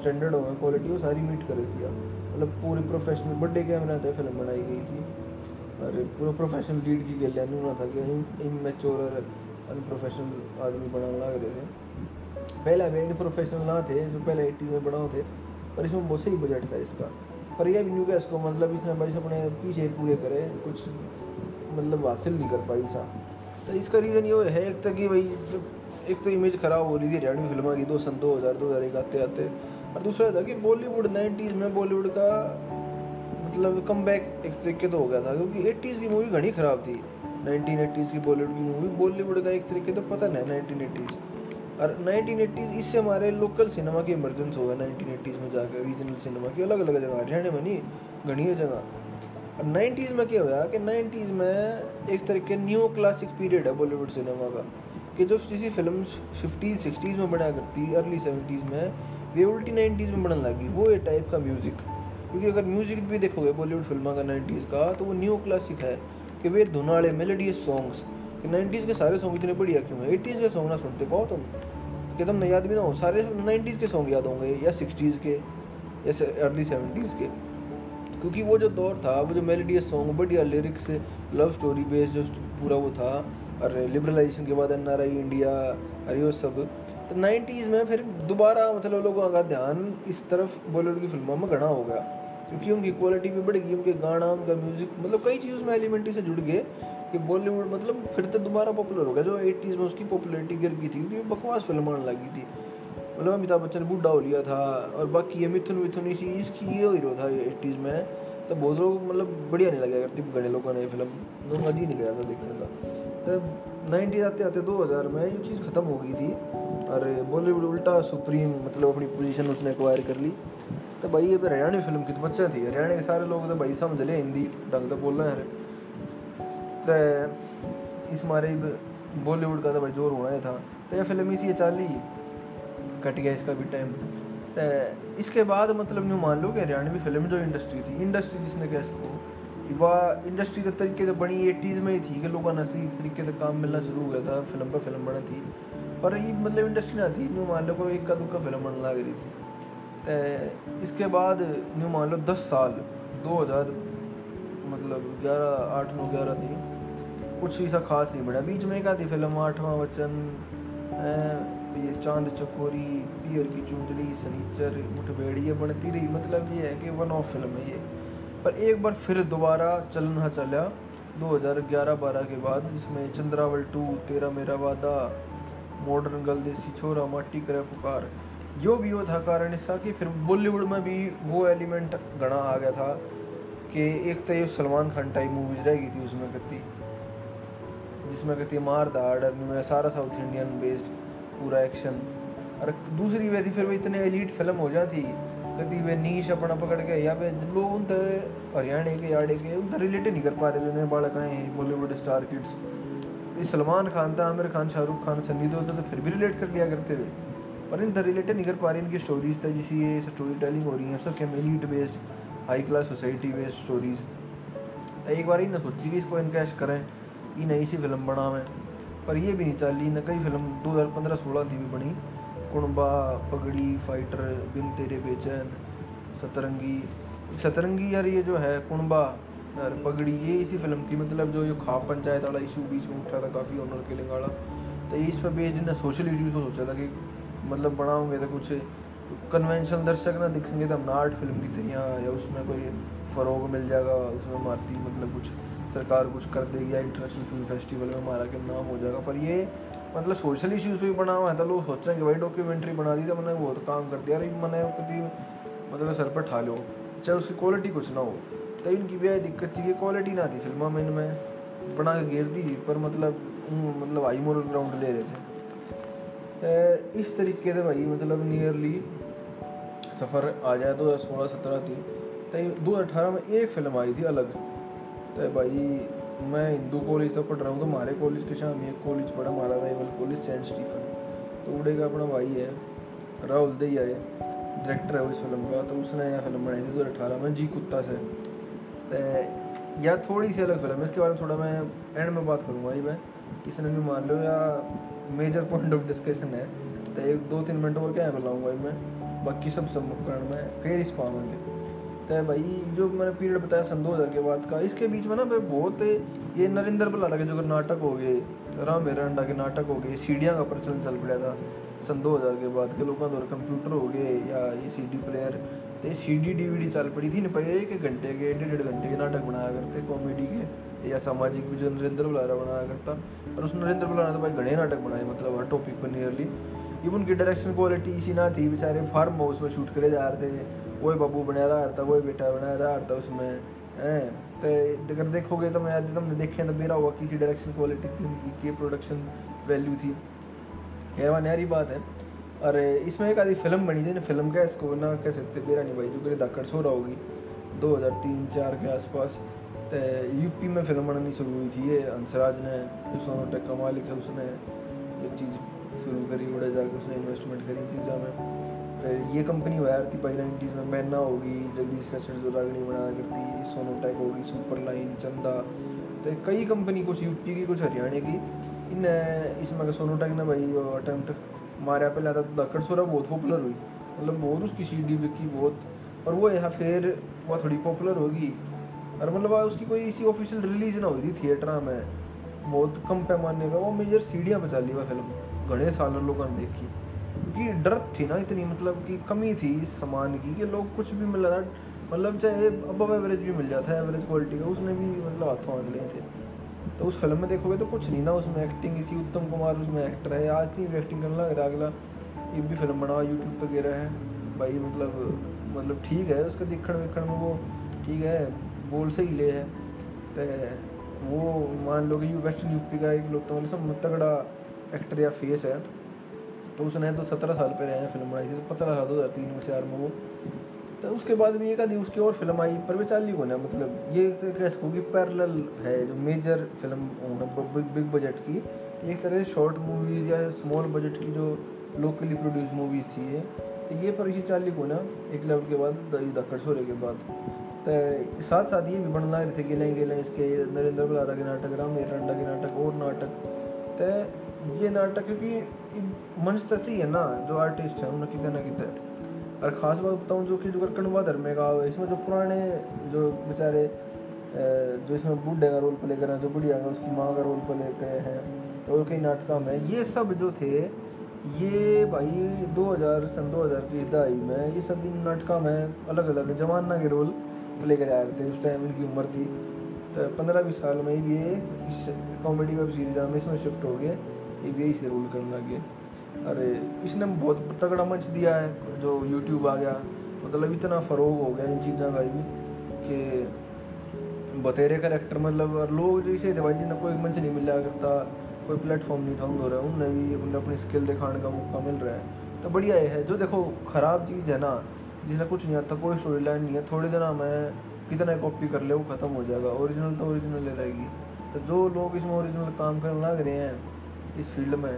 स्टैंडर्ड हो क्वालिटी वो सारी मीट कर रही थी, मतलब पूरी प्रोफेशनल बर्थडे कैमरा थे फिल्म बनाई गई थी, और पूरा प्रोफेशनल लीड की गई लैन ना था कि इमेच्योर और अनप्रोफेशनल आदमी बनाने लग रहे थे। पहले भी इन प्रोफेशनल ना थे जो पहले एटीज़ में बनाओ थे, पर इसमें बहुत सही बजट था इसका। पर यह भी न्यू गैस को मतलब इसने बस अपने पीछे पूरे करे, कुछ मतलब हासिल नहीं कर पाई सा। तो इसका रीज़न ये है एक तो कि भाई एक तो इमेज ख़राब हो रही थी हरियाणवी फिल्म की दो सन दो हज़ार दो हज़ार एक आते आते, और दूसरा था कि बॉलीवुड नाइन्टीज़ में बॉलीवुड का मतलब कमबैक एक तरीके तो हो गया था, क्योंकि एटीज़ की मूवी घनी ख़राब थी। नाइनटीन एटीज़ की बॉलीवुड की मूवी बॉलीवुड का एक तरीके तो पता नहीं नाइनटीन एटीज़ और नाइनटीन एटीज़ इससे हमारे लोकल सिनेमा की इमरजेंस हो गया। नाइनटीन एटीज़ में जाकर रीजनल सिनेमा की अलग अलग जगह हरियाणा में नहीं घनी जगह। और नाइन्टीज़ में क्या हुआ कि नाइन्टीज़ में एक तरीके न्यू क्लासिक पीरियड है बॉलीवुड सिनेमा का, कि जो किसी फिल्म फिफ्टीज़ सिक्सटीज़ में बना करती अर्ली सेवेंटीज़ में वे उल्टी नाइन्टीज़ में बनने लगी, वो एक टाइप का म्यूज़िक। क्योंकि अगर म्यूज़िक भी देखोगे बॉलीवुड फिल्मा का नाइन्टीज़ का तो वो न्यू क्लासिक है, कि वे धुन वाले मेलोडियस सॉन्ग्स, कि नाइन्टीज़ के सारे सॉन्ग इतने बढ़िया क्यों हैं, एटीज़ के सॉन्ग ना सुनते पाओ तुम कि तुम याद भी ना हो, सारे नाइन्टीज़ के सॉन्ग याद होंगे या सिक्सटीज़ के या अर्ली सेवेंटीज़ के, क्योंकि वो जो दौर था वो जो मेलोडियस सॉन्ग, बढ़िया लिरिक्स, लव स्टोरी बेस्ड जो पूरा वो था, और लिबरलाइजेशन के बाद एन आर आई इंडिया अरे सब। तो नाइन्टीज़ में फिर दोबारा मतलब लोगों का ध्यान इस तरफ बॉलीवुड की फिल्मों में घना हो गया, क्योंकि उनकी क्वालिटी भी बढ़ गई, उनके गाना, उनका म्यूज़िक, मतलब कई चीज़ उसमें एलिमेंट से जुड़ गए कि बॉलीवुड मतलब फिर तो दोबारा पॉपुलर हो गया। जो एटीज़ में उसकी पॉपुलरिटी गिर गई थी क्योंकि बकवास फिल्म आने लगी थी, मतलब अमिताभ बच्चन बूढ़ा हो लिया था, और बाकी ये मिथुन मिथुन इसी इसकी ये हीरो था एटीज़ में। तो बहुत लोग मतलब बढ़िया नहीं लगा करती घने लोगों ने फिल्म, मज़ा ही नहीं गया था देखने का। तब नाइन्टीज़ आते आते दो हज़ार में ये चीज़ ख़त्म हो गई थी, और बॉलीवुड उल्टा सुप्रीम मतलब अपनी पोजीशन उसने एक्वायर कर ली। तो भाई ये हरियाणवी फिल्म की तो बच्चा थी, हरियाणा के सारे लोग तो भाई समझ ले हिंदी ढंग तो बोलना है। तो इस मारे बॉलीवुड का तो भाई जोर होना ही था। तो यह फिल्म इसी चाली कट गया इसका भी टाइम। तो इसके बाद मतलब यूँ मान लो कि हरियाणवी फिल्म जो इंडस्ट्री थी, इंडस्ट्री जिसने कह सको वह इंडस्ट्री के तरीके से बनी एटीज़ में ही थी, कि लोगों ने एक तरीके से काम मिलना शुरू हो गया था, फिल्म पर फिल्म बनी थी। पर ये मतलब इंडस्ट्री ना थी, न्यू मान लो कोई इक्का दुक्का फिल्म बन लग रही थी। तो इसके बाद न्यू मान लो दस साल दो हज़ार मतलब ग्यारह आठ नौ ग्यारह थी, कुछ ऐसा खास नहीं बना। बीच में एक आती फिल्म आठवां वचन, ये चांद चकोरी, पियर की चुंदड़ी, सनीचर, मुठभेड़, ये बनती रही। मतलब ये है कि वन ऑफ फिल्म है ये। पर एक बार फिर दोबारा चलना चला दो हज़ार ग्यारह बारह के बाद, जिसमें चंद्रावल टू, तेरा मेरा वादा, मॉडर्न गर्ल, देसी छोरा, माटी करे पुकार, जो भी हो था कारण इसका कि फिर बॉलीवुड में भी वो एलिमेंट घना आ गया था कि एक तो ये सलमान खान टाइप मूवीज रह गई थी उसमें कती, जिसमें कहती मार धाड़ में सारा साउथ इंडियन बेस्ड पूरा एक्शन। और दूसरी वे थी फिर वे इतने एलिट फिल्म हो जाती कहती वे नीश अपना पकड़ के, या वे लोग उन हरियाणा के याड़े के उन रिलेट नहीं कर पा रहे जो नए बालक आए हैं बॉलीवुड स्टार किड्स। तो सलमान खान था, आमिर खान, शाहरुख खान, सनी देओल तो फिर भी रिलेट कर लिया करते थे, पर इन रिलेट नहीं कर पा रही इनकी स्टोरीज था जिसकी ये स्टोरी टेलिंग हो रही है सब elite based, high class society based stories. तो एक बार ही ना सोची कि इसको इनकैश करें, ये नई सी फिल्म बनावें, पर ये भी नहीं चली न। कई फिल्म दो हज़ार पंद्रह सोलह थी भी बनी, कुणबा, पगड़ी, फाइटर, बिन तेरे बेचैन, सतरंगी। सतरंगी यार ये जो है कुणबा और पगड़ी ये इसी फिल्म थी, मतलब जो ये खाप पंचायत वाला इशू बीच में उठा था काफ़ी ऑनर के लिंग वाला, तो इस पर बेस्ड ने सोशल इशू को सोचा था कि मतलब बनाओगे तो कुछ कन्वेंशनल दर्शक ना दिखेंगे तो हमने आर्ट फिल्म की तरह या उसमें कोई फ़रोग मिल जाएगा, उसमें मारती मतलब कुछ सरकार कुछ कर देगी या इंटरनेशनल फिल्म फेस्टिवल में हमारा के नाम हो जाएगा। पर ये मतलब सोशल इश्यूज़ पे बना हुआ है, तो लोग सोच रहे हैं कि भाई डॉक्यूमेंट्री बना दी तो मैंने बहुत काम कर दिया, अरे मैंने कभी मतलब सर पर ठा लो चाहे उसकी क्वालिटी कुछ ना हो। तो इनकी भी यही दिक्कत थी कि क्वालिटी ना थी फिल्मों में, इनमें बना के घेर दी पर मतलब मतलब हाई मोरल ग्राउंड ले रहे थे। इस तरीके से भाई मतलब नियरली सफ़र आ जाए दो हज़ार सोलह सत्रह थी। तो दो हज़ार अठारह में एक फिल्म आई थी अलग। तो भाई मैं हिंदू कॉलेज तो पढ़ रहा हूँ, तो हमारे कॉलेज के शाम एक कॉलेज पढ़ा हमारा राइवल कॉलेज सेंट स्टीफन, तो उड़े का अपना भाई है राहुल देख है डायरेक्टर है उस फिल्म का, तो उसने यह फिल्म बनाई थी दो हज़ार अठारह में जी कुत्ता से। तो यह थोड़ी सी अलग फिल्म है, इसके बारे में थोड़ा मैं एंड में बात करूँगा जी, मैं इसने भी मान लो या मेजर पॉइंट ऑफ डिस्कशन है। तो एक दो तीन मिनट और क्या मिलाऊँगा मैं, बाकी सब संभवकरण में फिर इस पाऊँगे। तो भाई जो मैंने पीरियड बताया सन दो हज़ार के बाद का, इसके बीच में ना भाई बहुत ये नरेंद्र बुलारा के जो नाटक हो गए, राम एरंडा के नाटक हो गए, सीढ़ियाँ का प्रचलन चल पड़ा था सन दो हज़ार के बाद के लोगों द्वारा, कंप्यूटर हो गए या ये सीडी प्लेयर, तो सीडी डीवीडी चल पड़ी थी न भाई। एक घंटे के डेढ़ डेढ़ घंटे के नाटक बनाया करते कॉमेडी के या सामाजिक भी जो नरेंद्र बुलारा बनाया करता, और उस नरेंद्र बुलारा ने भाई घने नाटक बनाए मतलब हर टॉपिक पर नियरली। इवन की डायरेक्शन क्वालिटी इसी ना थी, बेचारे फार्म हाउस में शूट करे जा रहे थे, वही बाबू बना रहा था, वही बेटा बना रहा था उसमें है। तो अगर देखोगे तो मैं याद तुमने देखे तो मेरा हुआ किसी डायरेक्शन क्वालिटी थी उनकी, की प्रोडक्शन वैल्यू थी, हैरान यारी बात है। अरे इसमें एक आधी फिल्म बनी थी ना, फिल्म का इसको ना कह सकते बीरा नहीं भाई जो कि धाकड़ सोरा होगी दो हज़ार तीन चार के आसपास। तो यूपी में फिल्म बनानी शुरू हुई थी ये हंसराज ने, जो सोनोटैक का मालिक है उसने ये चीज़ शुरू करी, उड़े जाकर उसने इन्वेस्टमेंट करी चीज़ों में। फिर ये कंपनी हुआ थी भाई नाइन्टीज़ में, मैना होगी, जगदीश कसेट जो रागनी बनाया करती, सोनोटैक होगी, सुपर लाइन, चंदा, तो कई कंपनी कुछ यूपी की कुछ हरियाणा की। इन इसमें सोनोटैक ने भाई अटैम्प्ट मारा पहले आता तो धाकड़ सोरा बहुत पॉपुलर हुई, मतलब बहुत उसकी सीडी बिकी बहुत, और वो यहाँ फिर वह थोड़ी पॉपुलर होगी, और मतलब उसकी कोई इसी ऑफिशियल रिलीज ना हुई थी थिएटर में, बहुत कम पैमाने पर वो मेजर सीढ़ियाँ बचा ली वह फिल्म, घने सालों लोगों ने देखी क्योंकि डर थी ना इतनी मतलब कि कमी थी इस सामान की कि लोग कुछ भी मिल रहा मतलब चाहे अब एवरेज भी मिल जाता है एवरेज क्वालिटी का, उसने भी मतलब हाथों हाथ लिए थे। तो उस फिल्म में देखोगे तो कुछ नहीं ना उसमें एक्टिंग, इसी उत्तम कुमार उसमें एक्टर है, आज नहीं भी एक्टिंग करने लग रहा अगला ये भी फिल्म बना यूट्यूब वगैरह है भाई, मतलब मतलब ठीक है उसका दिखण विखण में वो ठीक है, बोल से ही ले है। तो वो मान लो कि वेस्टर्न यूपी का एक लोग तो मतलब तगड़ा एक्टर या फेस है, तो उसने तो सत्रह साल पे रहे हैं फिल्म बनाई थी, तो पंद्रह साल दो हज़ार तीन में चार में वो। तो उसके बाद भी एक आधी उसकी और फिल्म आई पर वे चाली को ना मतलब ये एक तरह से पैरेलल है जो मेजर फिल्म बिग बजट की, एक तरह से शॉर्ट मूवीज़ या स्मॉल बजट की जो लोकली प्रोड्यूस मूवीज़ थी ये, तो ये पर ये चाली को ना एक लेवल के बाद धाकड़ सोरे के बाद। तो साथ साथ ये भी बनना रहे थे गिलें गिलें इसके नरेंद्र बुलारा के नाटक, राम एरंडा के नाटक और नाटक, लगता है ये नाटक, क्योंकि मंच तक से ही है ना, जो आर्टिस्ट है उन्हें कितना कितना। और ख़ास बात बताऊँ जो कि जो कड़वा धर्मे का, इसमें जो पुराने जो बेचारे जो इसमें बूढ़े का रोल प्ले कर रहे हैं, जो बुढ़िया का उसकी माँ का रोल प्ले करे हैं, और कई नाटकों में ये सब जो थे ये भाई दो हज़ार सन दो हज़ार की दहाई में ये सब इन नाटकों में अलग अलग जमाना के रोल प्ले कर आ रहे थे। उस टाइम इनकी उम्र थी तो पंद्रह बीस साल में ही ये इस कॉमेडी वेब सीरीज में इसमें शिफ्ट हो गए, ये भी इसे रोल करने लगे। अरे इसने बहुत तगड़ा मंच दिया है, जो यूट्यूब आ गया, मतलब इतना फ़रोग हो गया इन चीज़ों का भी कि बतेरे करेक्टर मतलब, और लोग जो इसे भाई जिन्हें कोई मंच नहीं मिला करता, कोई प्लेटफॉर्म नहीं था उन हो रहा है, उन्हें भी उन्हें अपनी स्किल दिखाने का मौका मिल रहा है तो बढ़िया है। जो देखो ख़राब चीज़ है ना, जिसने कुछ नहीं आता, कोई स्टोरी लाइन नहीं है, थोड़ी देर में कितना कॉपी कर ले वो ख़त्म हो जाएगा, ओरिजिनल तो ओरिजिनल ही रहेगी। तो जो लोग इसमें ओरिजिनल काम करने लग रहे हैं इस फील्ड में,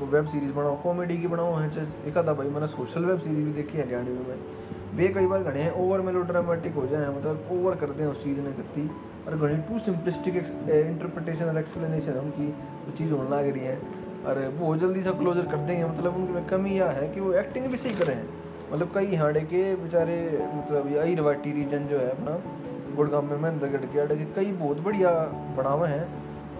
वो वेब सीरीज़ बनाओ, कॉमेडी की बनाओ है, चाहे एक आधा भाई मैंने सोशल वेब सीरीज़ भी देखी है हरियाणवी में, वे कई बार घने ओवर मेलो ड्रामेटिक हो जाए, मतलब ओवर करते हैं उस चीज़ ने गति, और घनी टू सिंपलिस्टिक इंटरप्रिटेशन और एक्सप्लेनेशन उनकी वो चीज़ होने लग रही है, और वो जल्दी सा क्लोजर कर देंगे। मतलब उनमें कमी यह है कि वो एक्टिंग भी सही करें, मतलब कई हाड़े के बेचारे, मतलब यही रवाटी रीजन जो है अपना गुड़गांव में महेंद्रगढ़ के आड़े के, कई बहुत बढ़िया बढ़ावे हैं,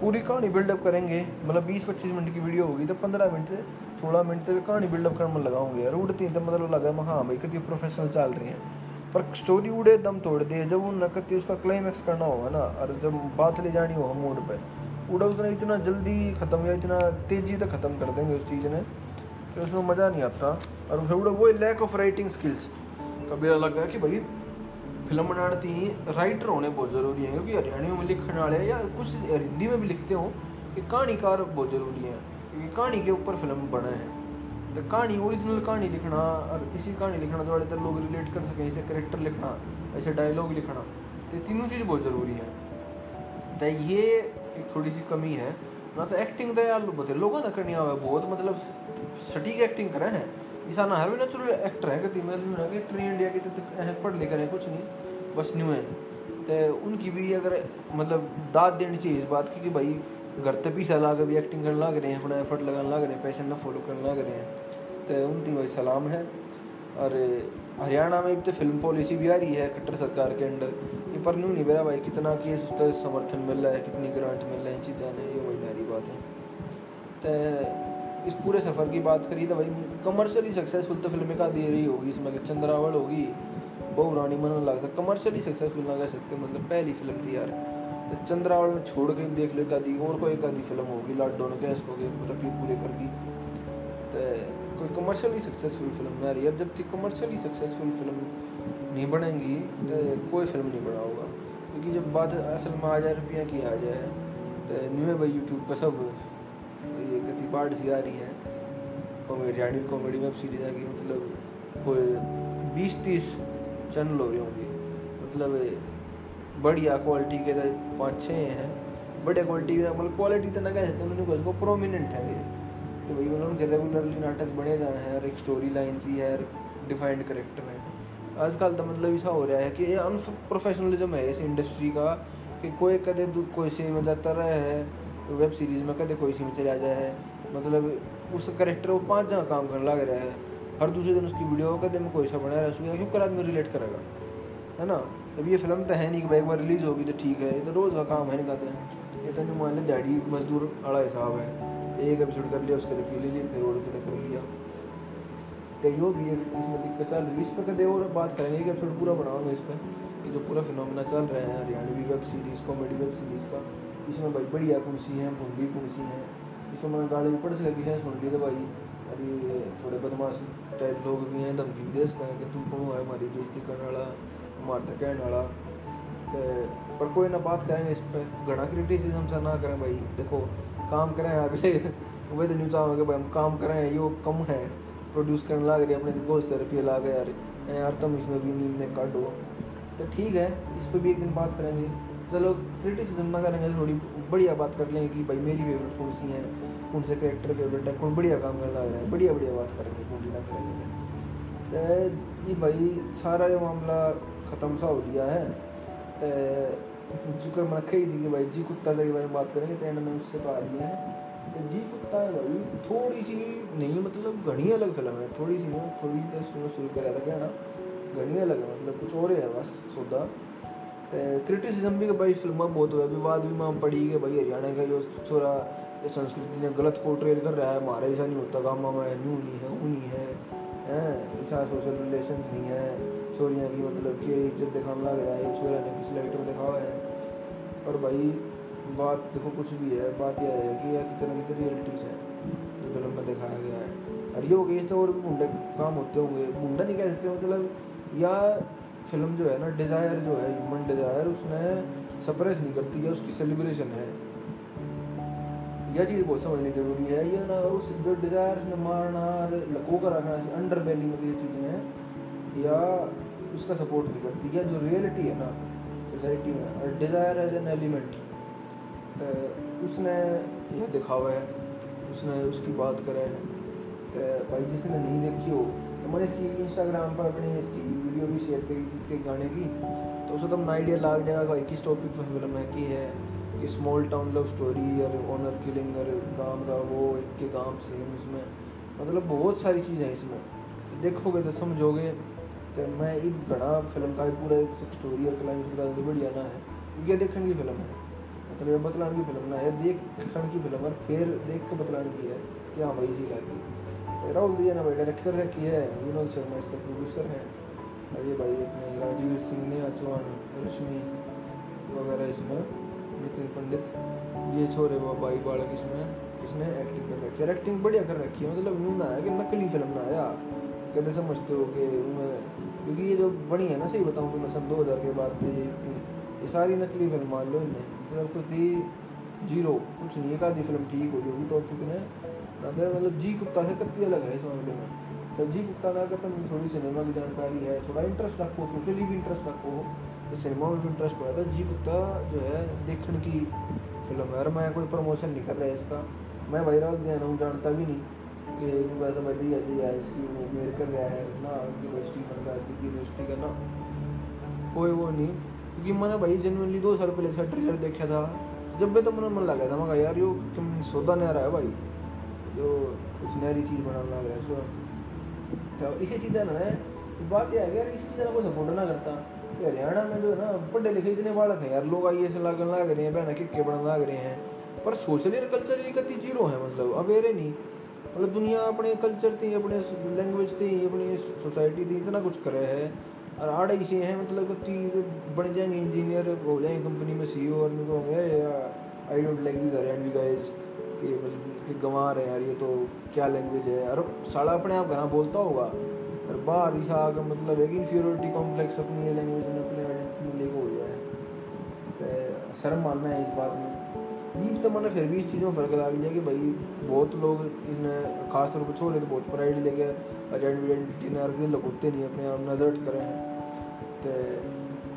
पूरी कहानी बिल्डअप करेंगे, मतलब बीस पच्चीस मिनट की वीडियो होगी तो पंद्रह मिनट से सोलह मिनट तक कहानी बिल्डअप करने में लगाओगे, और उड़ती तो मतलब लगा मैं हाँ भाई कति प्रोफेशनल चल रही है, पर स्टोरी उड़े दम तोड़ दे, जब उन नकती उसका क्लाइमैक्स करना होगा ना, और जब बात ले जानी हो हम उड़ पर उड़ा, उसने इतना जल्दी ख़त्म या इतना तेज़ी तक ख़त्म कर देंगे उस चीज़ ने, फिर उसमें मज़ा नहीं आता। और फिर उड़ा वो लैक ऑफ राइटिंग स्किल्स कभी लग रहा है कि भाई फिल्म बनाती राइटर होने बहुत ज़रूरी है, क्योंकि हरियाणवी में लिखने वाले या कुछ हिंदी में भी लिखते हो कि कहानीकार बहुत ज़रूरी है, क्योंकि कहानी के ऊपर फिल्म बना है, तो कहानी ओरिजिनल कहानी लिखना, और इसी कहानी लिखना जो ज़्यादातर लोग रिलेट कर सकें, इसे करेक्टर लिखना, ऐसे डायलॉग लिखना, तो तीनों चीज़ बहुत ज़रूरी है। तो ये एक थोड़ी सी कमी है ना, तो एक्टिंग तो यार बता लोगों ने करनी आवे बहुत, मतलब सटीक एक्टिंग करें हैं, ऐसा ना हर भी नेचुरल एक्टर है कि मतलब कि ट्रेन इंडिया के तो पढ़ लेकर हैं कुछ नहीं बस न्यू है, तो उनकी भी अगर मतलब दाद देनी चाहिए इस बात की कि भाई घर तक भी सलाह कर भी एक्टिंग करने लग रहे हैं, अपना एफर्ट लगाने लग रहे हैं, पैशन ना फॉलो करने लग रहे हैं, तो उनकी भाई सलाम है। और हरियाणा में एक तो फिल्म पॉलिसी भी आ रही है खट्टर सरकार के अंडर, ये पर न्यू नहीं मेरा भाई कितना कि उसका समर्थन मिल रहा है, कितनी ग्रांट मिल रही है, चीज़ें ये वही सारी बात है। तो इस पूरे सफ़र की बात करिए तो भाई कमर्शियली सक्सेसफुल तो फिल्में का दे रही होगी, इसमें चंद्रावल होगी, बहू रानी मन लगता कमर्शियली सक्सेसफुल ना कह सकते, मतलब पहली फिल्म थी यार, तो चंद्रावल में छोड़ के देख लो एक आधी और कोई एक आधी फिल्म होगी लॉकडाउन के इसको रफी पूरे कर दी, तो कोई कमर्शियली सक्सेसफुल फिल्म ना रही। अब जब तक कमर्शियली सक्सेसफुल फिल्म नहीं बनेंगी तो कोई फिल्म नहीं बना होगा, क्योंकि जब बात असल में हज़ार रुपया की आ जाए तो न्यू है भाई यूट्यूब पर सब ये कति बाढ़ सी आ रही है कॉमेडी कॉमेडी वेब सीरीज की, मतलब कोई बीस तीस चैनल हो रहे होंगे, मतलब बढ़िया क्वालिटी के तो पाँच छः हैं, बढ़िया क्वालिटी के मतलब क्वालिटी तो ना कह सकते उन्होंने उसको प्रोमिनेंट है कि भाई मतलब उनके रेगुलरली नाटक बने जाए हैं, और एक स्टोरी लाइन सी है, डिफाइंड करेक्टर है। आजकल तो मतलब ऐसा हो रहा है कि अनप्रोफेशनलिज्म है इस इंडस्ट्री का कि कोई कदे कोई से में जाता रहा है, वेब सीरीज़ में कदे कोई इसी में चला जाए है, मतलब उस करेक्टर वो पाँच जगह काम करने लग रहा है, हर दूसरे दिन उसकी वीडियो कदे में कोई सा बना रहा है, उसमें क्यों कर आदमी रिलेट करेगा है ना। अब ये फिल्म तो है नहीं कि भाई एक बार रिलीज़ होगी तो ठीक है, ये तो रोज़ का काम है नहीं कहते हैं, ये तो नहीं मान लें दाढ़ी मजदूर अड़ा हिसाब है, एक एपिसोड कर लिया उसके रिव्यू ले लिया फिर और कितना कर लिया, तो यो भी एक इसमें दिक्कत चल रही, इस पर कदे और बात करेंगे एक एपिसोड पूरा बनाऊंगा इस पर कि जो पूरा फिनोमेना चल रहा है Haryanvi web series comedy web series का, इसमें भाई बढ़िया कुर्सी हैं भूंगी कुर्सी हैं, इसमें मैंने गाड़ी ऊपर से लगी है सुन ली तो भाई अरे थोड़े बदमाश टाइप लोग भी हैं, धमकी भी दे सकते हैं कि तू कौन है हमारी बेइज्जती करने वाला मारता कहने वाला, तो पर कोई ना बात करेंगे इस पर, घना क्रिटिसिज्म सा ना करें भाई, देखो काम करें अगले वही तो न्यूज़ चाहूँगा कि भाई हम काम करें ये वो कम है प्रोड्यूस करने लग रही है, अपने गोश्त तरफी ला गए यार यार तुम इसमें भी नीम ने काटो, तो ठीक है इस पर भी एक दिन बात करेंगे। चलो क्रिटिसिज्म ना करेंगे, थोड़ी बढ़िया बात कर लेंगे कि भाई मेरी फेवरेट कौन सी है, कौन से करेक्टर फेवरेट है, कौन बढ़िया काम करना है, बढ़िया बढ़िया बात करेंगे, कौन ना करेंगे, तो ये भाई सारा ये मामला ख़त्म सा हो गया है। तो जुकर मैंने कही थी कि भाई जी कुत्ता से के बारे में बात करेंगे, तो एंड में उससे बात है जी कुत्ता है भाई, थोड़ी सी नहीं मतलब घनी अलग फिल्म है, थोड़ी सी नहीं, थोड़ी सी देर शुरू कर रहा था क्या ना, घनी अलग है मतलब कुछ और है बस सौदा। क्रिटिसिज्म भी भाई फिल्म में बहुत हुआ, विवाद भी मां पड़ी कि भाई हरियाणा का जो छोरा संस्कृति ने गलत पोर्ट्रेल कर रहा है, हमारा ऐसा नहीं होता, गाँव में न्यू नहीं है उन्हीं है, ऐसा सोशल रिलेशन नहीं है, छोरियाँ की मतलब कि इज्जत दिखाने लग रहा है, छोरा ने किसी लाइट में दिखावा है। पर भाई बात देखो कुछ भी है, बात यह है कि यह कितना कितनी रियलिटीज है जो फिल्म में दिखाया गया है। और ये हो गई तो और भी मुंडे काम होते होंगे, मुंडा नहीं कह सकते मतलब, या फिल्म जो है ना डिज़ायर जो है ह्यूमन डिज़ायर उसने सप्रेस नहीं करती है, उसकी सेलिब्रेशन है। यह चीज़ बहुत समझनी जरूरी है, यह ना उस जो डिज़ायर ने मारना लको कर रखना अंडर वैली में ये चीज़ें हैं या उसका सपोर्ट नहीं करती, या जो रियलिटी है ना सोसाइटी में और डिज़ायर एज एन एलिमेंट तो उसने यह दिखावा है, उसने उसकी बात करे है। तो भाई जिसने नहीं देखी हो तो मैंने इसकी इंस्टाग्राम पर अपनी इसकी वीडियो भी शेयर करी थी इसके गाने की, तो उससे तुम आइडिया लग जाएगा भाई किस टॉपिक पर फिल्म है की है कि स्मॉल टाउन लव स्टोरी और ऑनर किलिंग और गाँव का वो एक के गाँव सेम, इसमें मतलब बहुत सारी चीज़ें हैं इसमें, तो देखोगे तो समझोगे कि मैं एक बड़ा फिल्म का पूरा स्टोरी और क्लाइमेक्स बढ़िया ना है, यह देखने की फिल्म है मतलब बतलाने की फिल्म ना है, देखने की फिल्म और फिर देख के बतलाने की है कि हाँ भाई जी लागी। राहुल देख ना भाई डायरेक्टर है कि है, विनोद शर्मा इसका प्रोड्यूसर है, और ये भाई अपने राजीव सिंह ने चौहान रश्मि वगैरह इसमें नितिन पंडित ये छोरे व भाई बालक इसमें इसने एक्टिंग कर रखी है, एक्टिंग बढ़िया कर रखी है, मतलब यूँ ना है कि नकली फिल्म ना आया कहते समझते हो कि क्योंकि ये जो बनी है ना सही बताऊँ कि मैं सन दो हज़ार के बाद ये सारी नकली फिल्म मान लो इनने मतलब कुछ थी जीरो कुछ नहीं, एक आधी फिल्म ठीक हो होगी टॉपिक ने अगर मतलब जी कुत्ता से कत्ती अलग है इस मामले में। तो जी कुत्ता ना अगर तुम थोड़ी सिनेमा की जानकारी है, थोड़ा इंटरेस्ट रखो, सोशली भी इंटरेस्ट रखो, तो सिनेमा में भी इंटरेस्ट पड़ा था। जी कुत्ता जो है देखने की फिल्म है, और मैं कोई प्रमोशन नहीं कर रहा इसका, मैं वायरल ध्यान हूँ जानता भी नहीं कि वैसा मैं दी जाती है इसकी वो मेयर कर रहा है ना यूनिवर्सिटी बनता यूनिवर्सिटी का ना कोई वो नहीं, क्योंकि मैंने भाई जेनवनली दो साल पहले इसका ट्रेलर देखा था, जब भी तो मैंने मन लगा था मैं यार यो सौदा नहीं आ रहा है भाई जो कुछ नहरी चीज़ बनाना लग रहा है। तो इसी चीज़ ना है बात यह है यार इसी चीज़ को सपोर्ट ना करता कि हरियाणा में जो है ना पढ़े लिखे इतने बालक हैं यार, लोग आई एस लागन लग रहे हैं, बहन किक्के बना लग रहे हैं, पर सोशल और कल्चर ये कति जीरो है मतलब अवेरे नहीं, मतलब दुनिया अपने कल्चर थी अपने लैंग्वेज थी अपनी सोसाइटी थी इतना कुछ करे है, और आड़ ऐसे हैं मतलब बन जाएंगे इंजीनियर हो जाएंगे कंपनी में सीईओ और उनको होंगे I don't like this Haryanvi guys कि गंवा रहे हैं यार ये तो क्या लैंग्वेज है, और साला अपने आप घना बोलता होगा और बाहर ईसा का मतलब है कि इन्फीरियोरिटी कॉम्प्लेक्स अपनी ये लैंग्वेज में अपने आइडेंटिटी लेके हो जाए। तो शर्म मानना है इस बात में ये तो मैंने फिर भी इस चीज़ में फ़र्क लगा लिया कि भाई बहुत लोग इसमें खासतौर पर छोड़े तो बहुत प्राइड लेके आइडेंटिटी ने लगते नहीं अपने आप नजर करें हैं,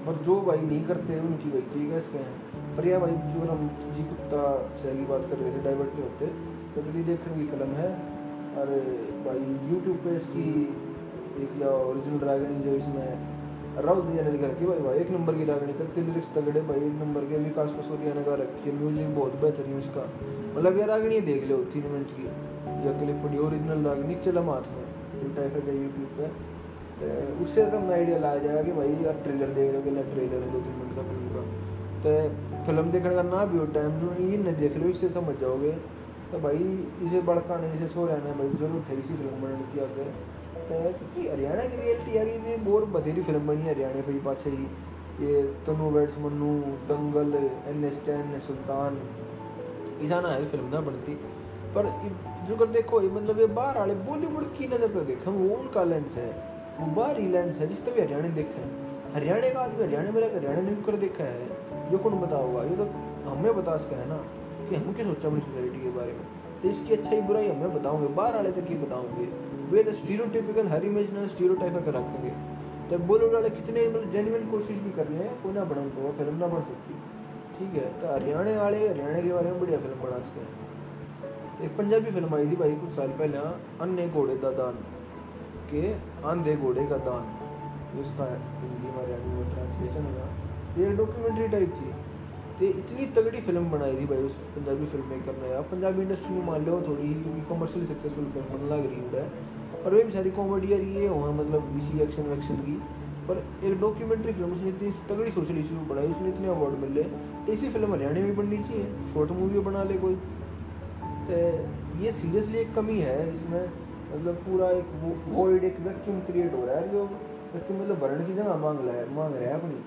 पर जो भाई नहीं करते उनकी भाई ठीक है इसके हैं। पर यह भाई जो हम जी कुत्ता से की बात कर रहे थे डाइवर्ट नहीं होते तो ये देखने की फिल्म है, और भाई यूट्यूब पे इसकी एक या ओरिजिनल रागनी जो इसमें राहुल देख ने रखी भाई भाई एक नंबर की रागनी करते लिरिक्स तगड़े भाई एक नंबर के, विकास पसोरिया ने गा रखी है, म्यूजिक बहुत बेहतरीन है उसका, मतलब ये रागनी देख लो तीन मिनट की जो क्लिप पड़ी ओरिजिनल रागनी चलम हाथ में टाइप का यूट्यूब पर, तो उससे एकदम आइडिया लाया जाएगा कि भाई आप ट्रेलर देख लो कि ट्रेलर है दो तीन मिनट का फिल्म का, तो फिल्म देखने का ना भी हो टाइम जो ये न देख लो इससे समझ जाओगे। तो भाई इसे बड़का नहीं इसे सो रहना है भाई जरूरत है इसी फिल्म बनने की आगे, तो क्योंकि हरियाणा की रियलिटी यार ये बहुत बधेरी फिल्म बनी है हरियाणा पे पाछे ही ये Tanu weds Manu Dangal N H ten Sultan ऐसा ना है फिल्म ना बनती, पर जो कर देखो ये मतलब ये बाहर वाले बॉलीवुड की नज़र तो देखो वो उनका लेंस है वो बाहर ही लेंस है, जिस तरह हरियाणा देखा है हरियाणा का आदमी हरियाणा में रहकर हरियाणा नहीं कर देखा है ये कौन बता होगा, ये तो हमें बता सका है ना कि हम क्या सोचा अपनी सोसाइटी के बारे में, तो इसकी अच्छाई बुराई हमें बताओगे बाहर वाले तक ही बताओगे, वे तो स्टीरियोटिपिकल हर इमेज ना स्टीरियोटाइप कर रखेंगे। तो बॉलीवुड वाले कितने मतलब जेन्युइन कोशिश भी कर रहे हैं कोई ना बन होगा फिल्म ना बन सकती ठीक है, तो हरियाणा वाले हरियाणा के बारे में बढ़िया फिल्म बना सके। एक पंजाबी फिल्म आई थी भाई कुछ साल पहले अन्ने घोड़े का दान के आंधे घोड़े का दान उसका हिंदी में ट्रांसलेशन हुआ, ये डॉक्यूमेंट्री टाइप थी तो इतनी तगड़ी फिल्म बनाई थी भाई उस पंजाबी फिल्म मेकर ने। आप पंजाबी इंडस्ट्री में मान लो थोड़ी कमर्शियली सक्सेसफुल फिल्म बन लग रही है और वे भी सारी कॉमेडी यार ये हो मतलब इसी एक्शन वैक्शन की, पर एक डॉक्यूमेंट्री फिल्म उसने इतनी तगड़ी सोशल इशू बनाई, उसने इतने अवार्ड मिले। तो इसी फिल्म हरियाणा में बननी चाहिए, शॉर्ट मूवी बना ले कोई। तो ये सीरियसली एक कमी है इसमें, मतलब पूरा एक वॉइड एक वैक्यूम क्रिएट हो रहा है जो वैक्यूम मतलब भरण की जगह मांग रहा है मांग रहा है अपनी।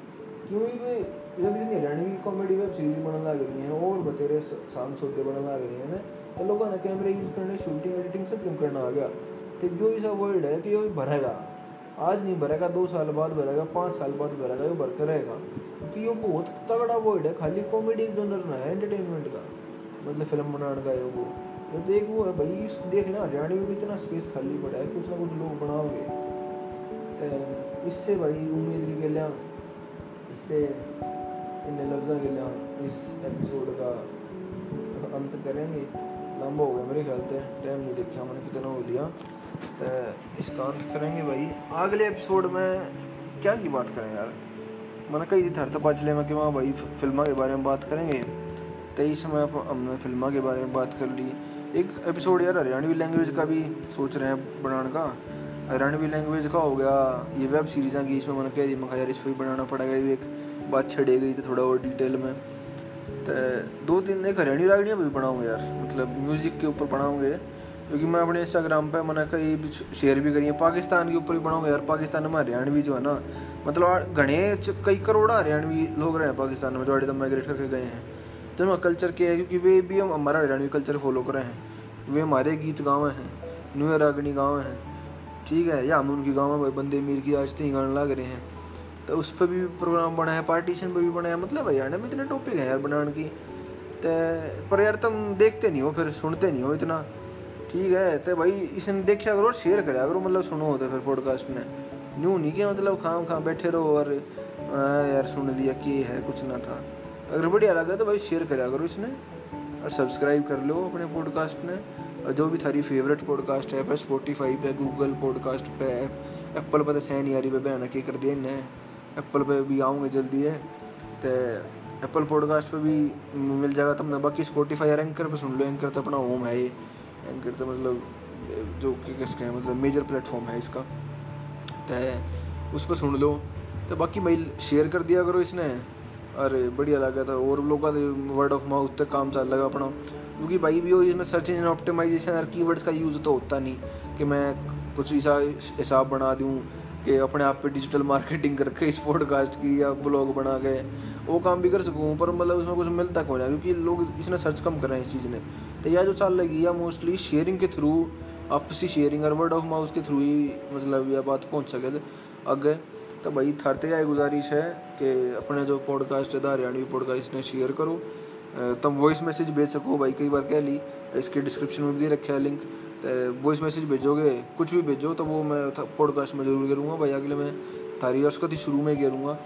क्योंकि वे जब इतनी हरियाणवी कॉमेडी वेब सीरीज बनने लग रही हैं और बतेरे शाम सौदे बनने लग रही हैं ना, तो लोगों ने कैमरे यूज़ करने शूटिंग एडिटिंग सब क्यों करना आ गया। तो जो इस वर्ल्ड है कि ये भरेगा, आज नहीं भरेगा, दो साल बाद भरेगा, पाँच साल बाद भरेगा, ये भर कर रहेगा। क्योंकि ये बहुत तगड़ा वर्ल्ड है, खाली कॉमेडी एक जोनर ना है एंटरटेनमेंट का, मतलब फिल्म बनाने का। ये वो तो देख वो है भाई, देखना हरियाणवी में इतना स्पेस खाली पड़ा है, कुछ ना कुछ लोग बनाओगे तो इससे भाई उम्मीद की गलियाँ। इससे इन लफ्जों के लिए हम इस एपिसोड का अंत करेंगे। लंबा हो गया मेरे ख्याल से, टाइम नहीं देखा मैंने कितना हो लिया, तो इसका अंत करेंगे भाई। अगले एपिसोड में क्या की बात करें यार, मैंने कही थी धरती पाचले में कि वहाँ भाई फिल्मा के बारे में बात करेंगे। तेईस में हमने फिल्मा के बारे में बात कर ली। एक एपिसोड यार हरियाणवी लैंग्वेज का भी सोच रहे हैं बनाने का, हरियाणवी लैंग्वेज का हो गया। ये वेब सीरीज़ां की इसमें मैंने कह दी मैं यार इस पर भी बनाना पड़ेगा, ये एक बात छड़े गई थी थोड़ा और डिटेल में। तो दो तीन एक हरियाणवी रागड़ियाँ भी बनाऊँगा यार, मतलब म्यूज़िक के ऊपर बनाऊँगे, क्योंकि मैं अपने इंस्टाग्राम पे मैंने कई शेयर भी करी है। पाकिस्तान के ऊपर भी बनाऊँगा यार, पाकिस्तान में हरियाणवी जो है ना, मतलब घने कई करोड़ा हरियाणवी लोग रहे हैं पाकिस्तान में जो आड़े तक माइग्रेट करके गए हैं। तो उनका कल्चर क्या है, क्योंकि वे भी हमारा हरियाणवी कल्चर फॉलो कर रहे हैं। वे हमारे गीत गाँव हैं, न्यू रागनी गाँव हैं, ठीक है, या हम उनके गाँव में भाई बंदे मीर की आज तीन गाने लग रहे हैं। तो उस पर भी प्रोग्राम बना है, पार्टीशन पर भी बना है, मतलब हरियाणा में इतने टॉपिक हैं यार बनाने की। तो पर यार तुम देखते नहीं हो, फिर सुनते नहीं हो इतना, ठीक है। तो भाई इसने देखा करो और शेयर करा करो, मतलब सुनो होता है फिर पॉडकास्ट में, न्यू नहीं कि मतलब खाम खाम बैठे रहो और यार सुन दिया कि है कुछ ना था। अगर बढ़िया लगा तो भाई शेयर करा करो इसने और सब्सक्राइब कर लो अपने पॉडकास्ट में। जो भी थारी फेवरेट पॉडकास्ट ऐप है, स्पॉटिफाई पे, गूगल पॉडकास्ट पे, एप्पल पर तो सह नहीं आ रही बहन की कर दिया इन्हें, एप्पल पे भी आऊँगे जल्दी है। तो एप्पल पॉडकास्ट पे भी मिल जाएगा तुमने, बाकी स्पॉटिफाई और एंकर पे सुन लो। एंकर तो अपना होम है, ये एंकर तो मतलब जो किसका है, मतलब मेजर प्लेटफॉर्म है इसका, तो उस पर सुन लो। तो बाकी भाई शेयर कर दिया करो इसने, अरे बढ़िया लगा था। और लोगों का वर्ड ऑफ माउथ तक काम चल लगा अपना, क्योंकि भाई भी हो इसमें सर्च इंजन ऑप्टिमाइजेशन और कीवर्ड्स का यूज़ तो होता नहीं कि मैं कुछ ऐसा हिसाब बना दूं कि अपने आप पे डिजिटल मार्केटिंग करके इस पॉडकास्ट की या ब्लॉग बना के वो काम भी कर सकूं, पर मतलब उसमें कुछ मिलता कौन है, क्योंकि लोग इसने सर्च कम कर रहे हैं इस चीज़ ने। तो यह जो चाल लगी है मोस्टली शेयरिंग के थ्रू, आपसी शेयरिंग और वर्ड ऑफ माउथ के थ्रू ही मतलब यह बात पहुँच सके आगे। तो भाई थारते यही गुजारिश है कि अपने जो पॉडकास्ट है द हरियाणवी पॉडकास्ट ने शेयर करो। तुम वॉइस मैसेज भेज सको भाई, कई बार कह ली इसके डिस्क्रिप्शन में दे रखा है लिंक। तो वॉइस मैसेज भेजोगे, कुछ भी भेजो तो वो मैं पॉडकास्ट में ज़रूर करूँगा भाई, अगले मैं थारी और उसको तो शुरू में करूँगा,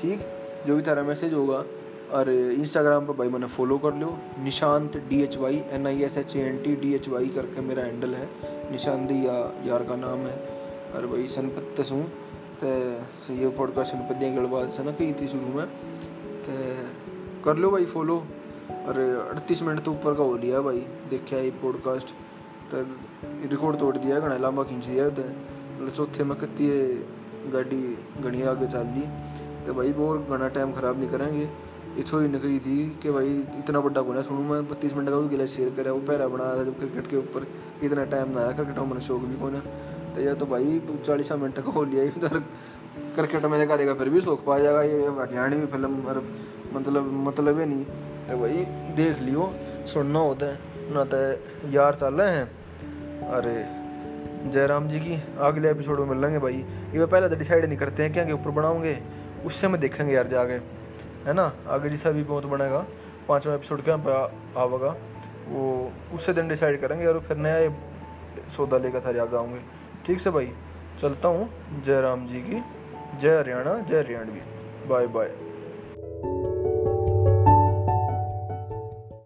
ठीक। जो भी थारा मैसेज होगा। और इंस्टाग्राम पर भाई मैंने फॉलो कर लो, Nishant D H Y N I S H A N T D H Y करके मेरा हैंडल है, निशांत या यार का नाम है। और भाई सनपत्तस हूँ, तो ये पॉडकास्ट सनपत्तियाँ के बाद से ना कही थी शुरू में, तो कर लो भाई फॉलो। और अड़तीस मिनट तो ऊपर का हो लिया भाई, देखा ये पॉडकास्ट तो रिकॉर्ड तोड़ दिया घना लांबा खींच दिया, तो चौथे में कत्ती गाड़ी घनी आगे चल ली। तो भाई वो घना टाइम ख़राब नहीं करेंगे। इच्छो ही निकली थी कि भाई इतना बड़ा गुना सुनूँ मैं, बत्तीस मिनट का भी गिला शेयर करा, वो पैरा बना जब क्रिकेट के ऊपर इतना टाइम ना आया, क्रिकेट में मेरा शौक भी कौन है। तो या तो भाई चालीस मिनट तक हो लिया इधर क्रिकेट में देखा देगा फिर भी शौक पाया जाएगा, ये हरियाणवी फिल्म मतलब मतलब है नहीं। तो भाई देख लियो, सुनना होता है ना। तो यार चल रहे हैं, अरे जयराम जी की अगले एपिसोड में मिल लेंगे भाई। ये पहले तो डिसाइड नहीं करते हैं क्या के ऊपर बनाऊंगे, उससे मैं देखेंगे यार जाके, है ना। आगे जैसा भी बहुत बनेगा, पाँचवा एपिसोड क्या आवेगा वो उससे दिन डिसाइड करेंगे और फिर नया सौदा लेकर थारे आगे आऊँगे, ठीक से भाई। चलता हूँ, जयराम जी की जय हरियाणा, जय हरियाणवी, बाय बाय।